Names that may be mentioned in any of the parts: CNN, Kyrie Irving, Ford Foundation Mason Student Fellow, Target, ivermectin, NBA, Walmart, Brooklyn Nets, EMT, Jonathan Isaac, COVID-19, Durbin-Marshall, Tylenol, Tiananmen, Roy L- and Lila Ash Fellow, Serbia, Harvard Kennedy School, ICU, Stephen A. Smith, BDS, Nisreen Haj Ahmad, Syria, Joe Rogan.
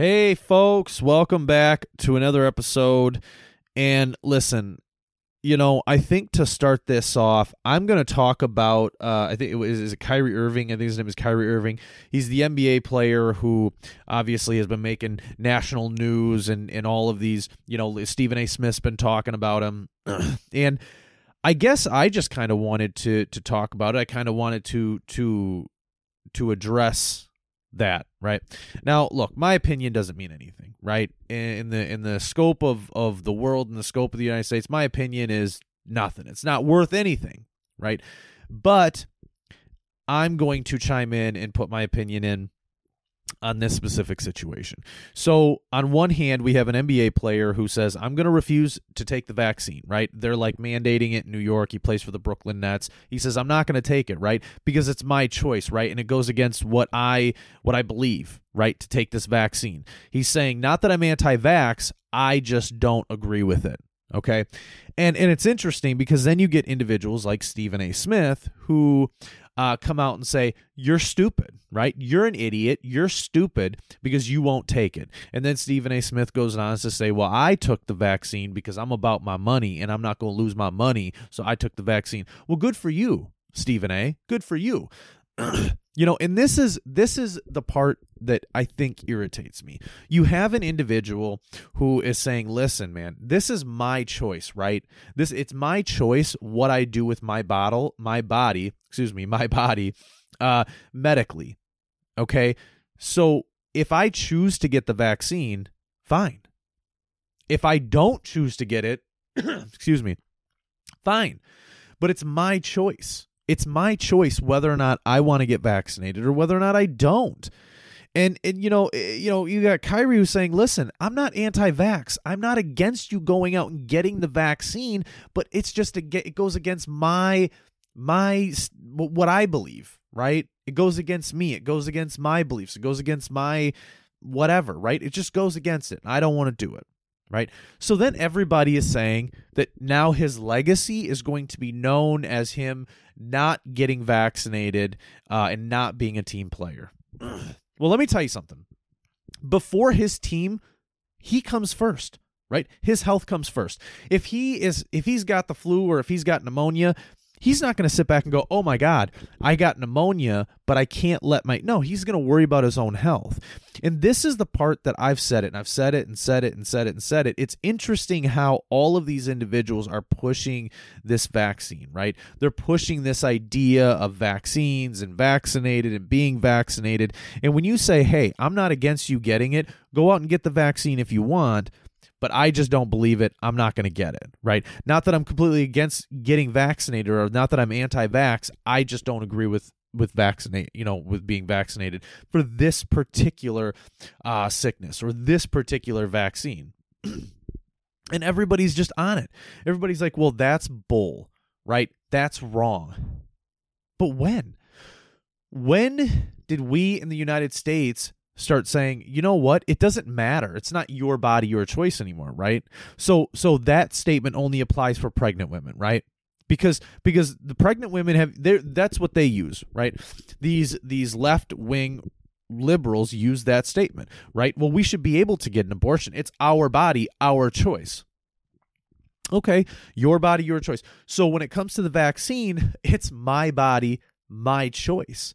Hey folks, welcome back to another episode. And listen, you know, I think to start this off, I'm going to talk about, I think it was Kyrie Irving. I think his name is Kyrie Irving. He's the NBA player who obviously has been making national news and all of these, you know, Stephen A. Smith's been talking about him. And I guess I just kind of wanted to talk about it. I kind of wanted to address that right now. Look, my opinion doesn't mean anything, right? In the scope of the world and the scope of the United States, my opinion is nothing. It's not worth anything, right? But I'm going to chime in and put my opinion in on this specific situation. So on one hand, we have an NBA player who says, I'm going to refuse to take the vaccine, right? They're like mandating it in New York. He plays for the Brooklyn Nets. He says, I'm not going to take it, right? Because it's my choice, right? And it goes against what I believe, right? To take this vaccine. He's saying, not that I'm anti-vax, I just don't agree with it. Okay. And it's interesting because then you get individuals like Stephen A. Smith who come out and say, you're stupid, right? You're an idiot. You're stupid because you won't take it. And then Stephen A. Smith goes on to say, well, I took the vaccine because I'm about my money and I'm not going to lose my money. So I took the vaccine. Well, good for you, Stephen A. Good for you. You know, and this is the part that I think irritates me. You have an individual who is saying, listen, man, this is my choice, right? It's my choice what I do with my body, medically. Okay. So if I choose to get the vaccine, fine. If I don't choose to get it, fine. But it's my choice. It's my choice whether or not I want to get vaccinated or whether or not I don't. And you know, you got Kyrie who's saying, listen, I'm not anti-vax. I'm not against you going out and getting the vaccine, but it's just it goes against my what I believe, right? It goes against me. It goes against my beliefs. It goes against my whatever, right? It just goes against it. I don't want to do it. Right. So then everybody is saying that now his legacy is going to be known as him not getting vaccinated and not being a team player. Well, let me tell you something. Before his team, he comes first. Right. His health comes first. If he's got the flu or if he's got pneumonia, he's not going to sit back and go, oh, my God, I got pneumonia, but I can't let my. No, he's going to worry about his own health. And this is the part that I've said it, and I've said it and said it and said it and said it. It's interesting how all of these individuals are pushing this vaccine, right? They're pushing this idea of vaccines and vaccinated and being vaccinated. And when you say, hey, I'm not against you getting it, go out and get the vaccine if you want. But I just don't believe it. I'm not going to get it, right? Not that I'm completely against getting vaccinated or not that I'm anti-vax. I just don't agree with being vaccinated for this particular sickness or this particular vaccine. And everybody's just on it. Everybody's like, well, that's bull, right? That's wrong. But when? When did we in the United States start saying, you know what, it doesn't matter. It's not your body, your choice anymore, right? So that statement only applies for pregnant women, right? Because the pregnant women that's what they use, right? These left-wing liberals use that statement, right? Well, we should be able to get an abortion. It's our body, our choice. Okay, your body, your choice. So when it comes to the vaccine, it's my body, my choice.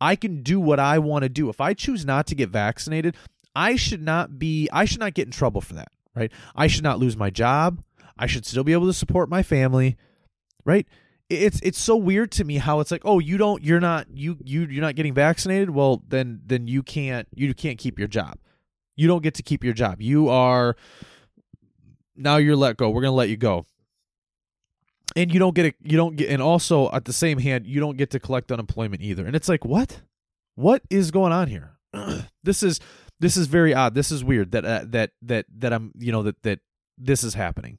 I can do what I want to do. If I choose not to get vaccinated, I should not get in trouble for that, right? I should not lose my job. I should still be able to support my family, right? It's so weird to me how it's like, oh, you're not getting vaccinated. Well, then you can't keep your job. You don't get to keep your job. You're let go. We're going to let you go. And and also at the same hand, you don't get to collect unemployment either. And it's like, what? What is going on here? This is very odd. This is weird that I'm, you know, that this is happening,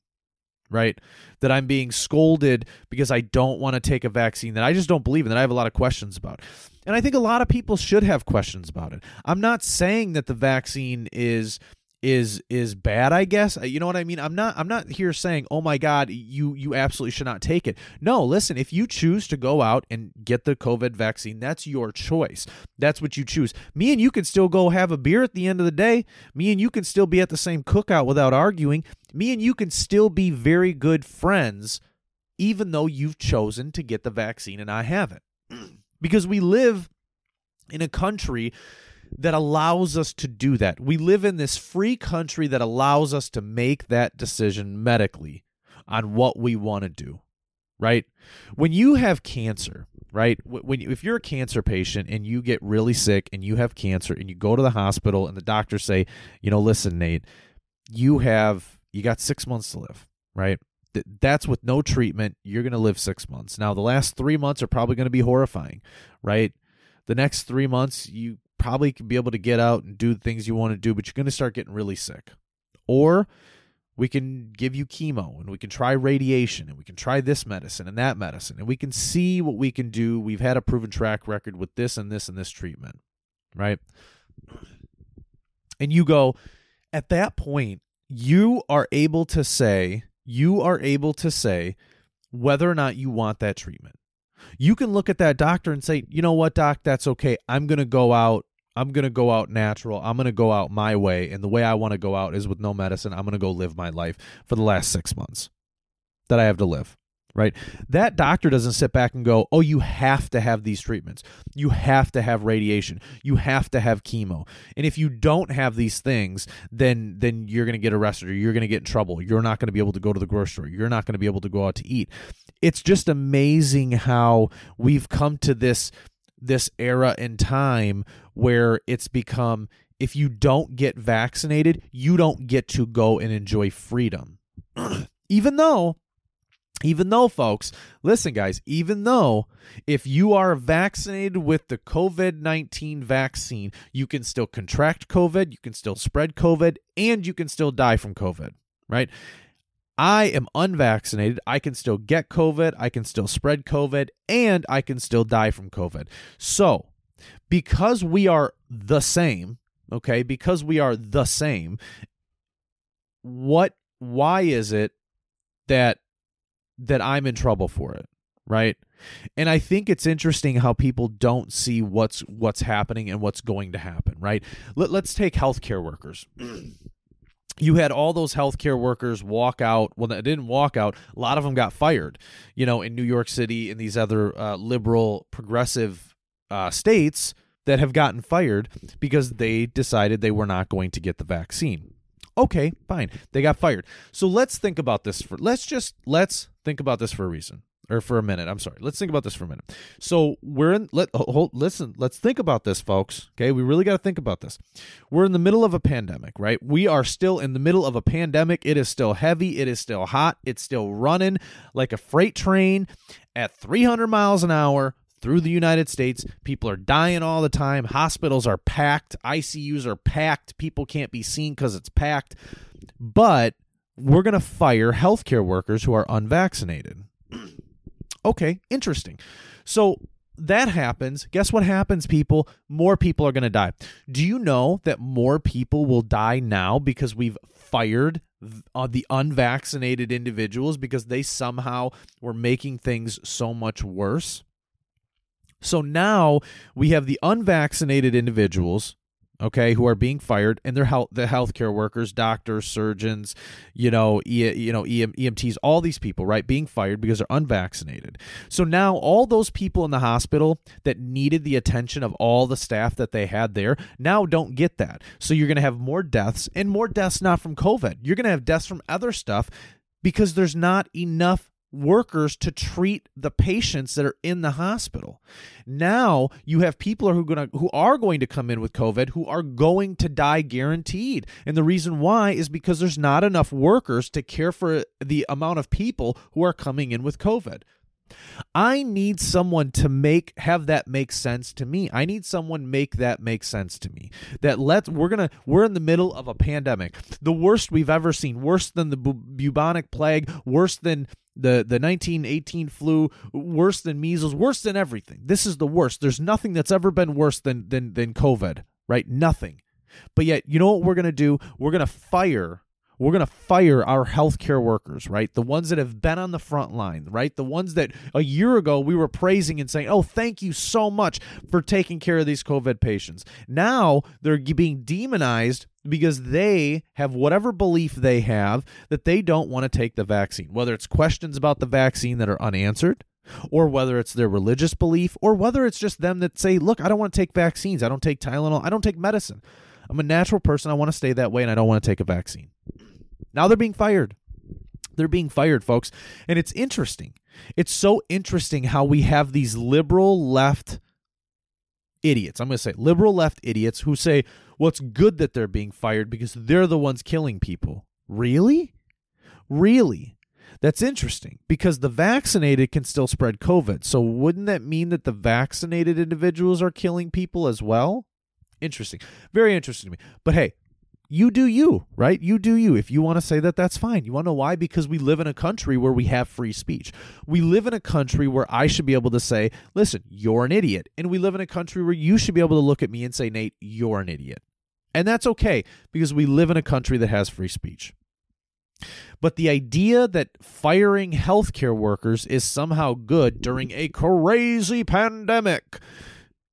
right? That I'm being scolded because I don't want to take a vaccine that I just don't believe in, that I have a lot of questions about. And I think a lot of people should have questions about it. I'm not saying that the vaccine is is bad, I guess. You know what I mean? I'm not here saying, oh my God, you absolutely should not take it. No, listen, if you choose to go out and get the COVID vaccine, that's your choice. That's what you choose. Me and you can still go have a beer at the end of the day. Me and you can still be at the same cookout without arguing. Me and you can still be very good friends, even though you've chosen to get the vaccine and I haven't. Because we live in a country that allows us to do that. We live in this free country that allows us to make that decision medically on what we want to do, right? When you have cancer, right? If you're a cancer patient and you get really sick and you have cancer and you go to the hospital and the doctors say, you know, listen, Nate, you got 6 months to live, right? That's with no treatment. You're going to live 6 months. Now, the last 3 months are probably going to be horrifying, right? The next 3 months, you probably can be able to get out and do the things you want to do, but you're going to start getting really sick. Or we can give you chemo, and we can try radiation, and we can try this medicine and that medicine, and we can see what we can do. We've had a proven track record with this and this and this treatment, right? And you go, at that point, you are able to say whether or not you want that treatment. You can look at that doctor and say, you know what, doc, that's okay. I'm going to go out natural. I'm going to go out my way. And the way I want to go out is with no medicine. I'm going to go live my life for the last 6 months that I have to live, right? That doctor doesn't sit back and go, oh, you have to have these treatments. You have to have radiation. You have to have chemo. And if you don't have these things, then you're going to get arrested or you're going to get in trouble. You're not going to be able to go to the grocery store. You're not going to be able to go out to eat. It's just amazing how we've come to this era and time where it's become, if you don't get vaccinated, you don't get to go and enjoy freedom. Even though, folks, listen, guys, even though if you are vaccinated with the COVID-19 vaccine, you can still contract COVID, you can still spread COVID, and you can still die from COVID, right? I am unvaccinated. I can still get COVID, I can still spread COVID, and I can still die from COVID. So because we are the same, okay, why is it that I'm in trouble for it, right? And I think it's interesting how people don't see what's happening and what's going to happen, right? Let's take healthcare workers. You had all those healthcare workers walk out. Well, they didn't walk out. A lot of them got fired, you know, in New York City and these other liberal, progressive states that have gotten fired because they decided they were not going to get the vaccine. Okay, fine. They got fired. So let's think about this for a reason or for a minute. I'm sorry. Let's think about this for a minute. So let's think about this, folks. Okay. We really got to think about this. We're in the middle of a pandemic, right? We are still in the middle of a pandemic. It is still heavy. It is still hot. It's still running like a freight train at 300 miles an hour through the United States. People are dying all the time. Hospitals are packed. ICUs are packed. People can't be seen because it's packed. But we're going to fire healthcare workers who are unvaccinated. Okay, interesting. So that happens. Guess what happens, people? More people are going to die. Do you know that more people will die now because we've fired the unvaccinated individuals because they somehow were making things so much worse? So now we have the unvaccinated individuals, okay, who are being fired, and their the healthcare workers, doctors, surgeons, EMTs, all these people, right, being fired because they're unvaccinated. So now all those people in the hospital that needed the attention of all the staff that they had there now don't get that. So you're going to have more deaths, and more deaths not from COVID. You're going to have deaths from other stuff because there's not enough workers to treat the patients that are in the hospital. Now you have people who are going to come in with COVID who are going to die guaranteed. And the reason why is because there's not enough workers to care for the amount of people who are coming in with COVID. I need someone to have that make sense to me. I need someone make that make sense to me. We're in the middle of a pandemic, the worst we've ever seen, worse than the bubonic plague, worse than the 1918 flu, worse than measles, worse than everything. This is the worst. There's nothing that's ever been worse than COVID, right? Nothing. But yet, you know what we're going to do? We're going to fire our healthcare workers, right? The ones that have been on the front line, right? The ones that a year ago we were praising and saying, oh, thank you so much for taking care of these COVID patients. Now they're being demonized because they have whatever belief they have that they don't want to take the vaccine, whether it's questions about the vaccine that are unanswered, or whether it's their religious belief, or whether it's just them that say, look, I don't want to take vaccines. I don't take Tylenol. I don't take medicine. I'm a natural person. I want to stay that way, and I don't want to take a vaccine. Now they're being fired. They're being fired, folks. And it's interesting. It's so interesting how we have these liberal left idiots. I'm going to say liberal left idiots who say, well, it's good that they're being fired because they're the ones killing people. Really? Really? That's interesting because the vaccinated can still spread COVID. So wouldn't that mean that the vaccinated individuals are killing people as well? Interesting. Very interesting to me. But hey, you do you, right? You do you. If you want to say that, that's fine. You want to know why? Because we live in a country where we have free speech. We live in a country where I should be able to say, listen, you're an idiot. And we live in a country where you should be able to look at me and say, Nate, you're an idiot. And that's okay because we live in a country that has free speech. But the idea that firing healthcare workers is somehow good during a crazy pandemic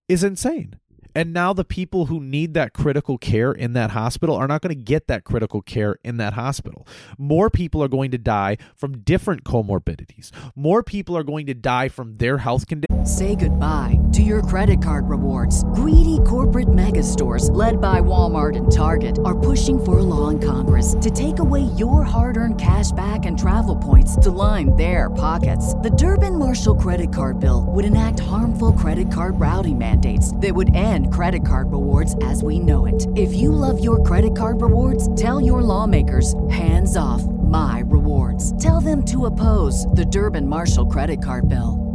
is insane. And now the people who need that critical care in that hospital are not going to get that critical care in that hospital. More people are going to die from different comorbidities. More people are going to die from their health conditions. Say goodbye to your credit card rewards. Greedy corporate mega stores, led by Walmart and Target, are pushing for a law in Congress to take away your hard-earned cash back and travel points to line their pockets. The Durbin-Marshall credit card bill would enact harmful credit card routing mandates that would end credit card rewards as we know it. If you love your credit card rewards, tell your lawmakers, hands off my rewards. Tell them to oppose the Durbin-Marshall credit card bill.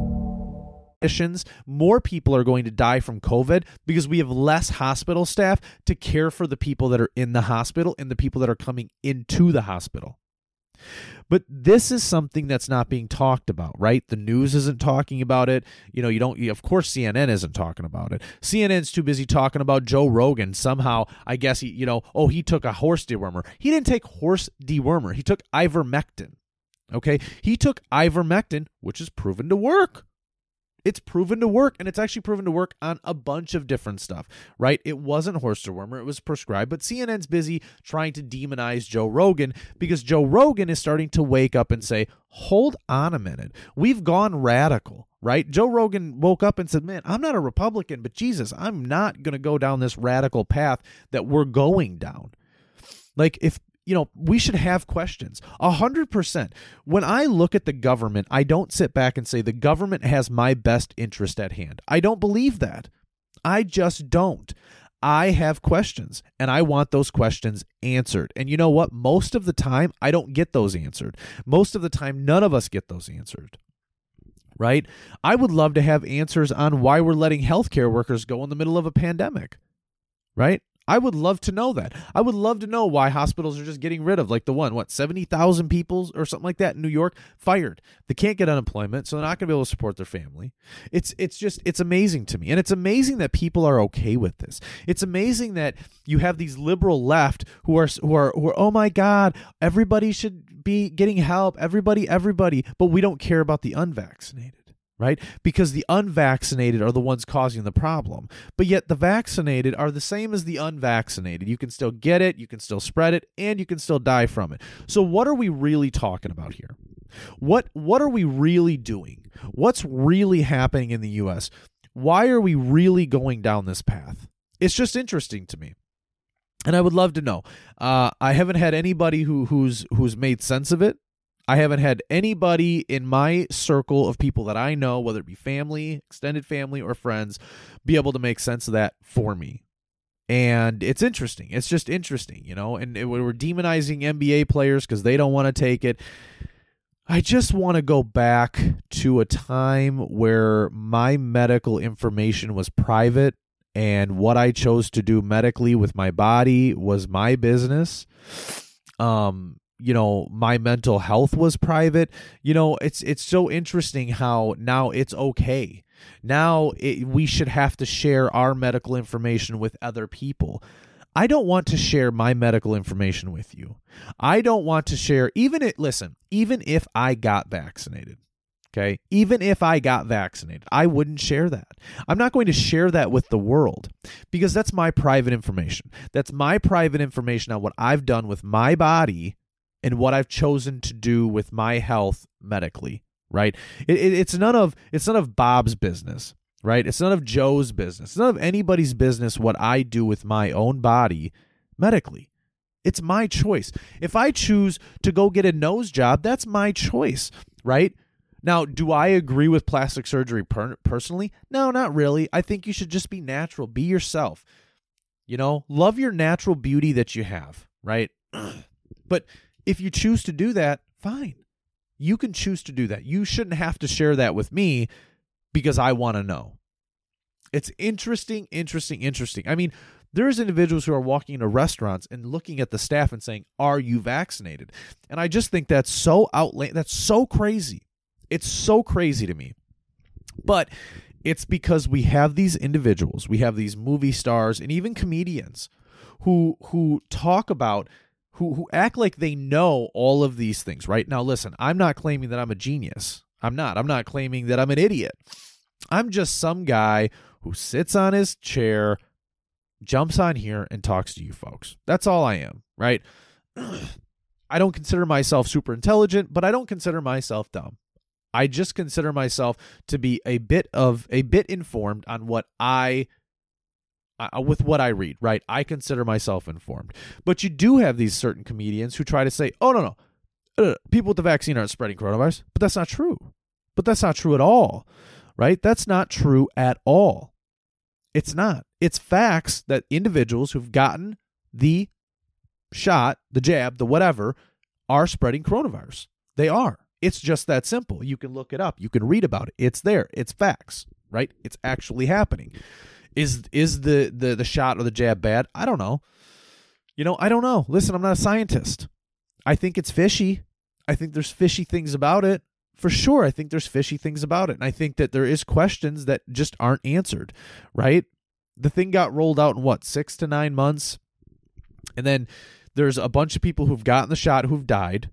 More people are going to die from COVID because we have less hospital staff to care for the people that are in the hospital and the people that are coming into the hospital. But this is something that's not being talked about, right? The news isn't talking about it. You know, of course, CNN isn't talking about it. CNN's too busy talking about Joe Rogan. Somehow, I guess, he took a horse dewormer. He didn't take horse dewormer. He took ivermectin. Okay. He took ivermectin, which is proven to work. It's proven to work, and it's actually proven to work on a bunch of different stuff, right? It wasn't horse dewormer. It was prescribed, but CNN's busy trying to demonize Joe Rogan because Joe Rogan is starting to wake up and say, hold on a minute. We've gone radical, right? Joe Rogan woke up and said, man, I'm not a Republican, but Jesus, I'm not going to go down this radical path that we're going down. Like if we should have questions. 100%. When I look at the government, I don't sit back and say the government has my best interest at hand. I don't believe that. I just don't. I have questions, and I want those questions answered. And you know what? Most of the time, I don't get those answered. Most of the time, none of us get those answered. Right? I would love to have answers on why we're letting healthcare workers go in the middle of a pandemic. Right? I would love to know that. I would love to know why hospitals are just getting rid of 70,000 people or something like that in New York fired. They can't get unemployment, so they're not going to be able to support their family. It's amazing to me. And it's amazing that people are okay with this. It's amazing that you have these liberal left who are oh my God, everybody should be getting help. Everybody, but we don't care about the unvaccinated. Right? Because the unvaccinated are the ones causing the problem. But yet the vaccinated are the same as the unvaccinated. You can still get it, you can still spread it, and you can still die from it. So what are we really talking about here? What are we really doing? What's really happening in the U.S.? Why are we really going down this path? It's just interesting to me. And I would love to know. I haven't had anybody who's made sense of it. I haven't had anybody in my circle of people that I know, whether it be family, extended family, or friends, be able to make sense of that for me. And it's interesting. It's just interesting, and we're demonizing NBA players because they don't want to take it. I just want to go back to a time where my medical information was private and what I chose to do medically with my body was my business. My mental health was private. It's so interesting how now it's okay. Now we should have to share our medical information with other people. I don't want to share my medical information with you. I don't want to share, even if I got vaccinated, okay? Even if I got vaccinated, I wouldn't share that. I'm not going to share that with the world because that's my private information. That's my private information on what I've done with my body and what I've chosen to do with my health medically, right? It's none of Bob's business. Right? It's none of Joe's business. It's none of anybody's business what I do with my own body medically. It's my choice. If I choose to go get a nose job, that's my choice, right? Now, do I agree with plastic surgery personally? No, not really. I think you should just be natural. Be yourself. You know, love your natural beauty that you have, right? But if you choose to do that, fine. You can choose to do that. You shouldn't have to share that with me because I want to know. It's interesting. I mean, there's individuals who are walking into restaurants and looking at the staff and saying, "Are you vaccinated?" And I just think that's so outlandish. That's so crazy. It's so crazy to me. But it's because we have these individuals, we have these movie stars and even comedians who talk about, who act like they know all of these things, right? Now, listen, I'm not claiming that I'm a genius. I'm not claiming that I'm an idiot. I'm just some guy who sits on his chair, jumps on here, and talks to you folks. That's all I am, right? I don't consider myself super intelligent, but I don't consider myself dumb. I just consider myself to be a bit informed on what with what I read, right? I consider myself informed. But you do have these certain comedians who try to say, "Oh, no, no. People with the vaccine aren't spreading coronavirus," but that's not true. But that's not true at all, right? That's not true at all. It's not. It's facts that individuals who've gotten the shot, the jab, the whatever, are spreading coronavirus. They are. It's just that simple. You can look it up. You can read about it. It's there. It's facts, right? It's actually happening. Is the shot or the jab bad? I don't know. You know, I don't know. Listen, I'm not a scientist. I think it's fishy. I think there's fishy things about it. For sure, I think there's fishy things about it. And I think that there is questions that just aren't answered, right? The thing got rolled out in what, 6 to 9 months? And then there's a bunch of people who've gotten the shot who've died,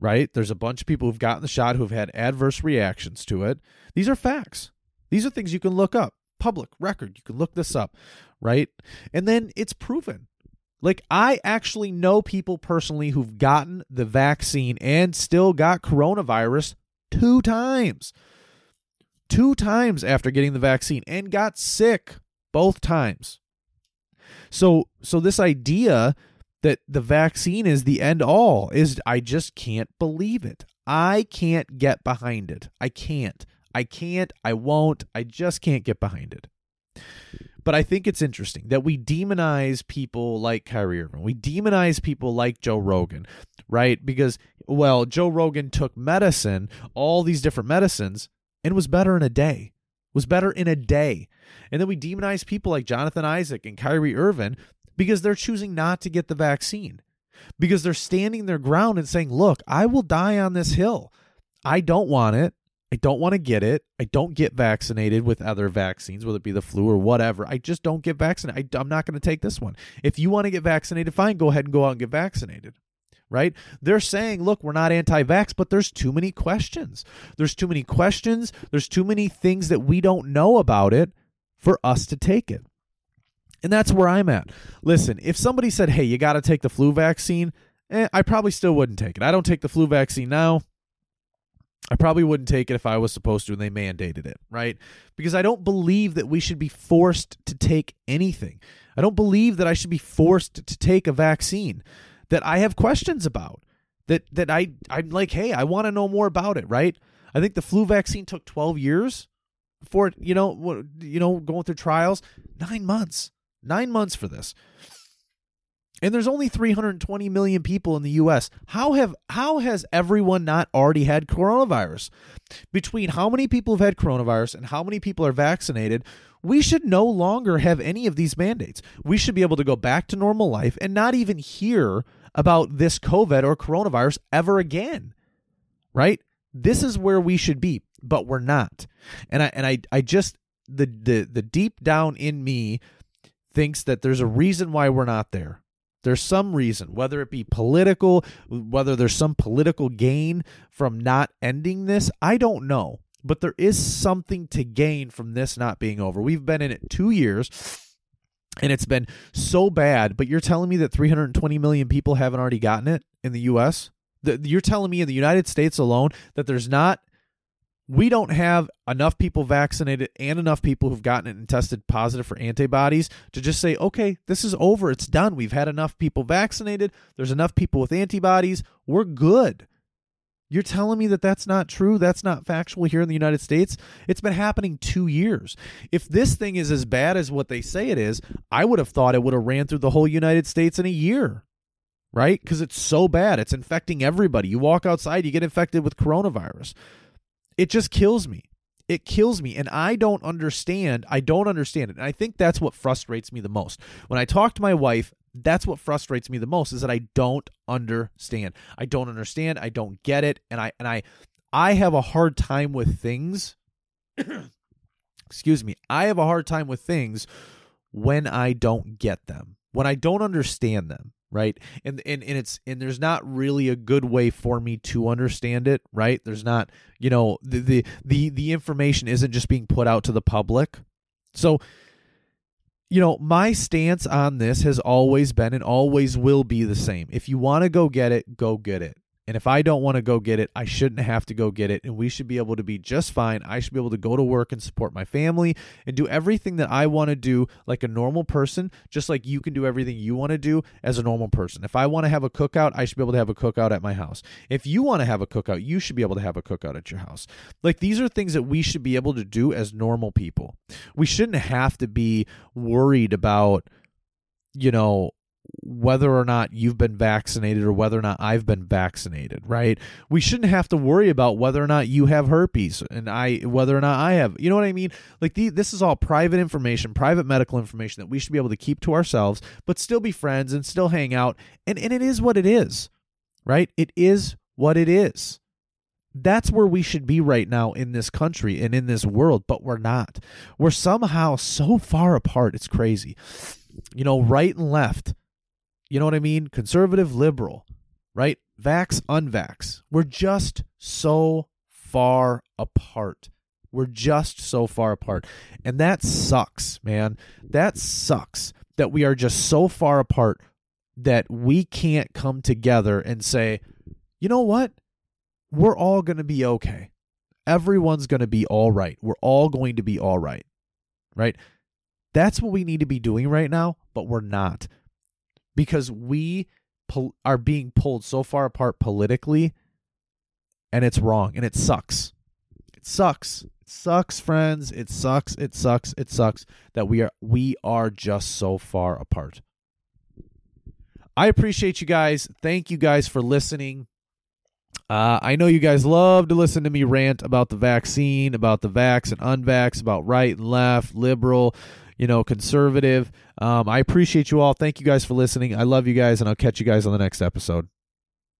right? There's a bunch of people who've gotten the shot who've had adverse reactions to it. These are facts. These are things you can look up. Public record. You can look this up, right? And then it's proven. Like, I actually know people personally who've gotten the vaccine and still got coronavirus 2 times. 2 times after getting the vaccine and got sick both times. So this idea that the vaccine is the end all is, I just can't believe it. I can't get behind it. I won't. I just can't get behind it. But I think it's interesting that we demonize people like Kyrie Irving. We demonize people like Joe Rogan, right? Because, well, Joe Rogan took medicine, all these different medicines, and was better in a day. And then we demonize people like Jonathan Isaac and Kyrie Irving because they're choosing not to get the vaccine, because they're standing their ground and saying, "Look, I will die on this hill. I don't want it. I don't want to get it. I don't get vaccinated with other vaccines, whether it be the flu or whatever. I just don't get vaccinated. I'm not going to take this one. If you want to get vaccinated, fine, go ahead and go out and get vaccinated," right? They're saying, look, we're not anti-vax, but there's too many questions. There's too many things that we don't know about it for us to take it. And that's where I'm at. Listen, if somebody said, "Hey, you got to take the flu vaccine," I probably still wouldn't take it. I don't take the flu vaccine now. I probably wouldn't take it if I was supposed to and they mandated it, right? Because I don't believe that we should be forced to take anything. I don't believe that I should be forced to take a vaccine that I have questions about, that I'm like, hey, I want to know more about it, right? I think the flu vaccine took 12 years before, going through trials, 9 months for this. And there's only 320 million people in the U.S. How has everyone not already had coronavirus? Between how many people have had coronavirus and how many people are vaccinated, we should no longer have any of these mandates. We should be able to go back to normal life and not even hear about this COVID or coronavirus ever again, right? This is where we should be, but we're not. And I just, the deep down in me thinks that there's a reason why we're not there. There's some reason, whether it be political, whether there's some political gain from not ending this, I don't know. But there is something to gain from this not being over. We've been in it 2 years, and it's been so bad. But you're telling me that 320 million people haven't already gotten it in the U.S.? You're telling me in the United States alone that there's not, we don't have enough people vaccinated and enough people who've gotten it and tested positive for antibodies to just say, okay, this is over. It's done. We've had enough people vaccinated. There's enough people with antibodies. We're good. You're telling me that that's not true? That's not factual here in the United States? It's been happening 2 years. If this thing is as bad as what they say it is, I would have thought it would have ran through the whole United States in a year, right? Because it's so bad. It's infecting everybody. You walk outside, you get infected with coronavirus. It just kills me. It kills me. And I don't understand. I don't understand it. And I think that's what frustrates me the most. When I talk to my wife, that's what frustrates me the most, is that I don't understand. I don't understand. I don't get it. And I have a hard time with things. Excuse me. I have a hard time with things when I don't get them, when I don't understand them. Right. And it's, and there's not really a good way for me to understand it. Right. There's not, you know, the information isn't just being put out to the public. So, you know, my stance on this has always been and always will be the same. If you want to go get it, go get it. And if I don't want to go get it, I shouldn't have to go get it. And we should be able to be just fine. I should be able to go to work and support my family and do everything that I want to do like a normal person, just like you can do everything you want to do as a normal person. If I want to have a cookout, I should be able to have a cookout at my house. If you want to have a cookout, you should be able to have a cookout at your house. Like, these are things that we should be able to do as normal people. We shouldn't have to be worried about, you know, whether or not you've been vaccinated or whether or not I've been vaccinated, right? We shouldn't have to worry about whether or not you have herpes and whether or not I have, you know what I mean? Like, this is all private information, private medical information that we should be able to keep to ourselves, but still be friends and still hang out. And it is what it is, right? It is what it is. That's where we should be right now in this country and in this world, but we're not. We're somehow so far apart. It's crazy. You know, right and left. You know what I mean? Conservative, liberal, right? Vax, unvax. We're just so far apart. We're just so far apart. And that sucks, man. That sucks that we are just so far apart that we can't come together and say, you know what? We're all going to be okay. Everyone's going to be all right. We're all going to be all right, right? That's what we need to be doing right now, but we're not. Because we are being pulled so far apart politically, and it's wrong, and it sucks. It sucks. It sucks, friends. It sucks. It sucks. It sucks that we are just so far apart. I appreciate you guys. Thank you guys for listening. I know you guys love to listen to me rant about the vaccine, about the vax and unvax, about right and left, liberal, you know, conservative. I appreciate you all. Thank you guys for listening. I love you guys, and I'll catch you guys on the next episode.